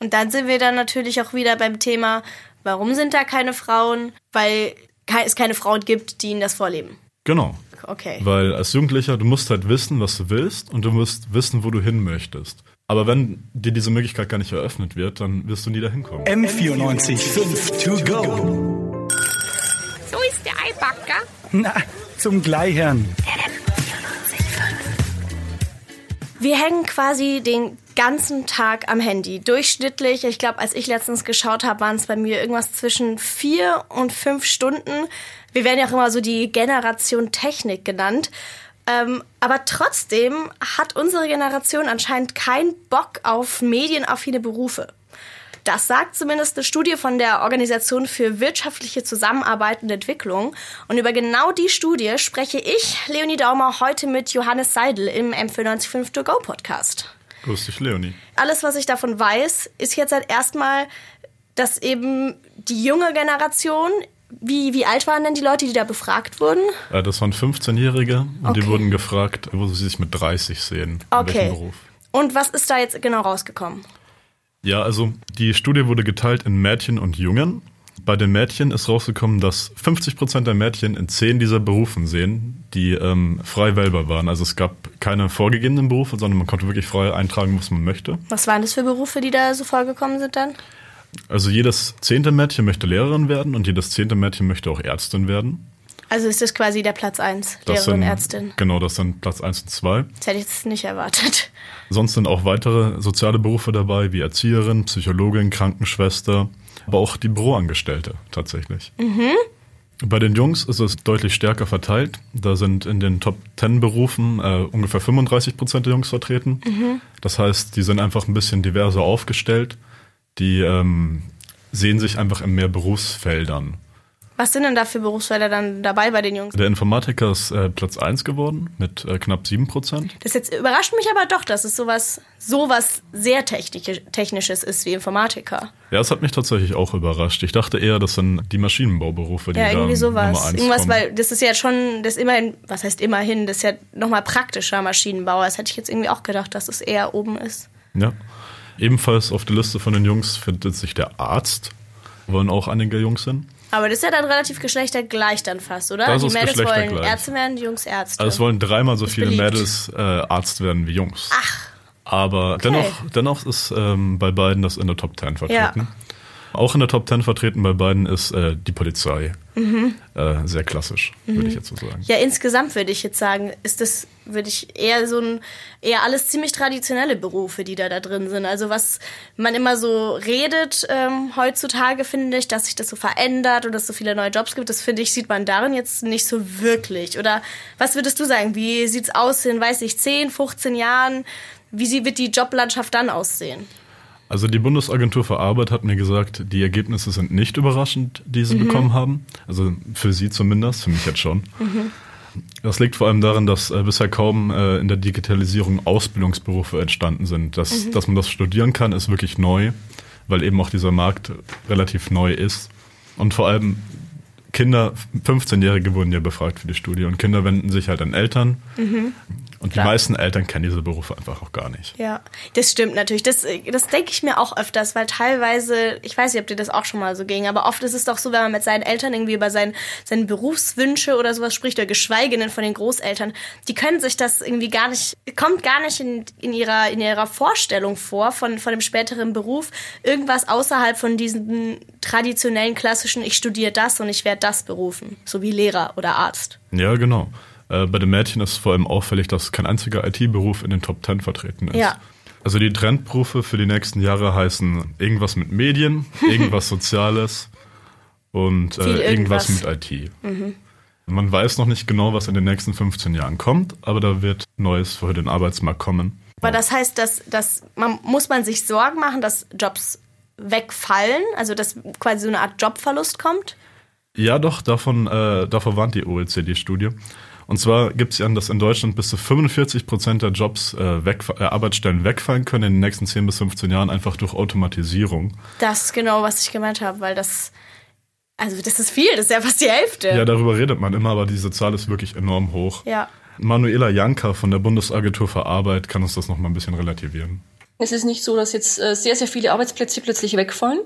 Und dann sind wir dann natürlich auch wieder beim Thema, warum sind da keine Frauen? Weil es keine Frauen gibt, die ihnen das vorleben. Genau. Okay. Weil als Jugendlicher, du musst halt wissen, was du willst und du musst wissen, wo du hin möchtest. Aber wenn dir diese Möglichkeit gar nicht eröffnet wird, dann wirst du nie dahin kommen. M94.5 to go. So ist der Eibacker. Na, zum Gleichern. Wir hängen quasi den ganzen Tag am Handy. Durchschnittlich, ich glaube, als ich letztens geschaut habe, waren es bei mir irgendwas zwischen 4 und 5 Stunden. Wir werden ja auch immer so die Generation Technik genannt. Aber trotzdem hat unsere Generation anscheinend keinen Bock auf medienaffine Berufe. Das sagt zumindest eine Studie von der Organisation für wirtschaftliche Zusammenarbeit und Entwicklung. Und über genau die Studie spreche ich, Leonie Daumer, heute mit Johannes Seidel im M94.5 TO GO Podcast. Grüß dich, Leonie. Alles, was ich davon weiß, ist jetzt halt erstmal, dass eben die junge Generation, wie alt waren denn die Leute, die da befragt wurden? Das waren 15-Jährige und okay. Die wurden gefragt, wo sie sich mit 30 sehen, in welchem Beruf. Und was ist da jetzt genau rausgekommen? Ja, also die Studie wurde geteilt in Mädchen und Jungen. Bei den Mädchen ist rausgekommen, dass 50% der Mädchen in 10 dieser Berufen sehen, die frei wählbar waren. Also es gab keine vorgegebenen Berufe, sondern man konnte wirklich frei eintragen, was man möchte. Was waren das für Berufe, die da so vorgekommen sind dann? Also jedes 10. Mädchen möchte Lehrerin werden und jedes 10. Mädchen möchte auch Ärztin werden. Also ist das quasi der Platz 1, Lehrerin, Ärztin. Genau, das sind Platz 1 und 2. Das hätte ich jetzt nicht erwartet. Sonst sind auch weitere soziale Berufe dabei, wie Erzieherin, Psychologin, Krankenschwester, aber auch die Büroangestellte tatsächlich. Mhm. Bei den Jungs ist es deutlich stärker verteilt. Da sind in den Top 10 Berufen ungefähr 35% der Jungs vertreten. Mhm. Das heißt, die sind einfach ein bisschen diverser aufgestellt. Die sehen sich einfach in mehr Berufsfeldern. Was sind denn da für Berufsfelder dann dabei bei den Jungs? Der Informatiker ist Platz 1 geworden mit knapp 7%. Das jetzt überrascht mich aber doch, dass es sowas sehr Technisches ist wie Informatiker. Ja, das hat mich tatsächlich auch überrascht. Ich dachte eher, das sind die Maschinenbauberufe, die da sowas. Nummer 1 irgendwas, kommen. Weil das ist ja schon, das immerhin, was heißt immerhin, das ist ja nochmal praktischer Maschinenbauer. Das hätte ich jetzt irgendwie auch gedacht, dass es eher oben ist. Ja. Ebenfalls auf der Liste von den Jungs findet sich der Arzt. Wollen auch einige Jungs hin. Aber das ist ja dann relativ geschlechtergleich dann fast, oder? Die Mädels wollen Ärzte werden, die Jungs Ärzte. Also es wollen dreimal so viele Mädels Arzt werden wie Jungs. Ach. Aber okay. dennoch ist bei beiden das in der Top 10 vertreten. Ja. Auch in der Top 10 vertreten bei beiden ist die Polizei. Mhm. Sehr klassisch, würde ich jetzt so sagen. Ja, insgesamt würde ich jetzt sagen, ist das, würde ich eher alles ziemlich traditionelle Berufe, die da drin sind. Also was man immer so redet heutzutage, finde ich, dass sich das so verändert und dass es so viele neue Jobs gibt, das finde ich, sieht man darin jetzt nicht so wirklich. Oder was würdest du sagen, wie sieht's aus in, 10, 15 Jahren? Wie wird die Joblandschaft dann aussehen? Also die Bundesagentur für Arbeit hat mir gesagt, die Ergebnisse sind nicht überraschend, die sie bekommen haben. Also für sie zumindest, für mich jetzt schon. Mhm. Das liegt vor allem daran, dass bisher kaum in der Digitalisierung Ausbildungsberufe entstanden sind. Dass man das studieren kann, ist wirklich neu, weil eben auch dieser Markt relativ neu ist. Und vor allem Kinder, 15-Jährige wurden ja befragt für die Studie und Kinder wenden sich halt an Eltern. Mhm. Und klar. Die meisten Eltern kennen diese Berufe einfach auch gar nicht. Ja, das stimmt natürlich. Das denke ich mir auch öfters, weil teilweise, ich weiß nicht, ob dir das auch schon mal so ging, aber oft ist es doch so, wenn man mit seinen Eltern irgendwie über seine Berufswünsche oder sowas spricht, oder geschweige denn von den Großeltern, die können sich das irgendwie gar nicht, kommt gar nicht in ihrer Vorstellung vor, von dem späteren Beruf, irgendwas außerhalb von diesen traditionellen, klassischen, ich studiere das und ich werde das berufen, so wie Lehrer oder Arzt. Ja, genau. Bei den Mädchen ist vor allem auffällig, dass kein einziger IT-Beruf in den Top 10 vertreten ist. Ja. Also die Trendberufe für die nächsten Jahre heißen irgendwas mit Medien, irgendwas Soziales und irgendwas mit IT. Mhm. Man weiß noch nicht genau, was in den nächsten 15 Jahren kommt, aber da wird Neues für den Arbeitsmarkt kommen. Aber das heißt, muss man sich Sorgen machen, dass Jobs wegfallen, also dass quasi so eine Art Jobverlust kommt? Ja doch, davor warnt die OECD-Studie. Und zwar gibt es an, dass in Deutschland bis zu 45% der Jobs, Arbeitsstellen wegfallen können in den nächsten 10 bis 15 Jahren einfach durch Automatisierung. Das ist genau, was ich gemeint habe, weil das ist viel, das ist ja fast die Hälfte. Ja, darüber redet man immer, aber diese Zahl ist wirklich enorm hoch. Ja. Manuela Janka von der Bundesagentur für Arbeit kann uns das nochmal ein bisschen relativieren. Es ist nicht so, dass jetzt sehr, sehr viele Arbeitsplätze plötzlich wegfallen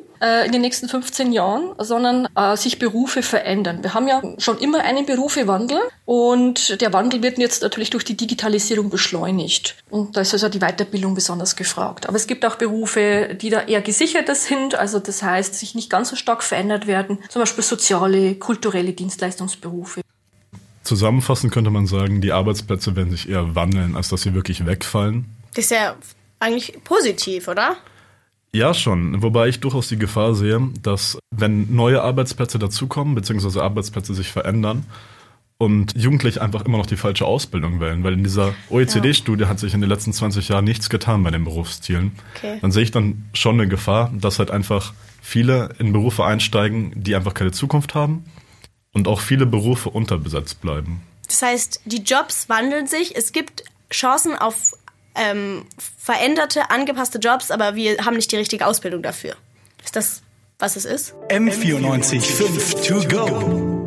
in den nächsten 15 Jahren, sondern sich Berufe verändern. Wir haben ja schon immer einen Berufewandel und der Wandel wird jetzt natürlich durch die Digitalisierung beschleunigt. Und da ist also die Weiterbildung besonders gefragt. Aber es gibt auch Berufe, die da eher gesicherter sind, also das heißt, sich nicht ganz so stark verändert werden, zum Beispiel soziale, kulturelle Dienstleistungsberufe. Zusammenfassend könnte man sagen, die Arbeitsplätze werden sich eher wandeln, als dass sie wirklich wegfallen. Das ist ja eigentlich positiv, oder? Ja, schon. Wobei ich durchaus die Gefahr sehe, dass wenn neue Arbeitsplätze dazukommen, beziehungsweise Arbeitsplätze sich verändern und Jugendliche einfach immer noch die falsche Ausbildung wählen, weil in dieser OECD-Studie hat sich in den letzten 20 Jahren nichts getan bei den Berufszielen. Okay. Dann sehe ich dann schon eine Gefahr, dass halt einfach viele in Berufe einsteigen, die einfach keine Zukunft haben und auch viele Berufe unterbesetzt bleiben. Das heißt, die Jobs wandeln sich. Es gibt Chancen auf veränderte, angepasste Jobs, aber wir haben nicht die richtige Ausbildung dafür. Ist das, was es ist? M94.5 TO GO.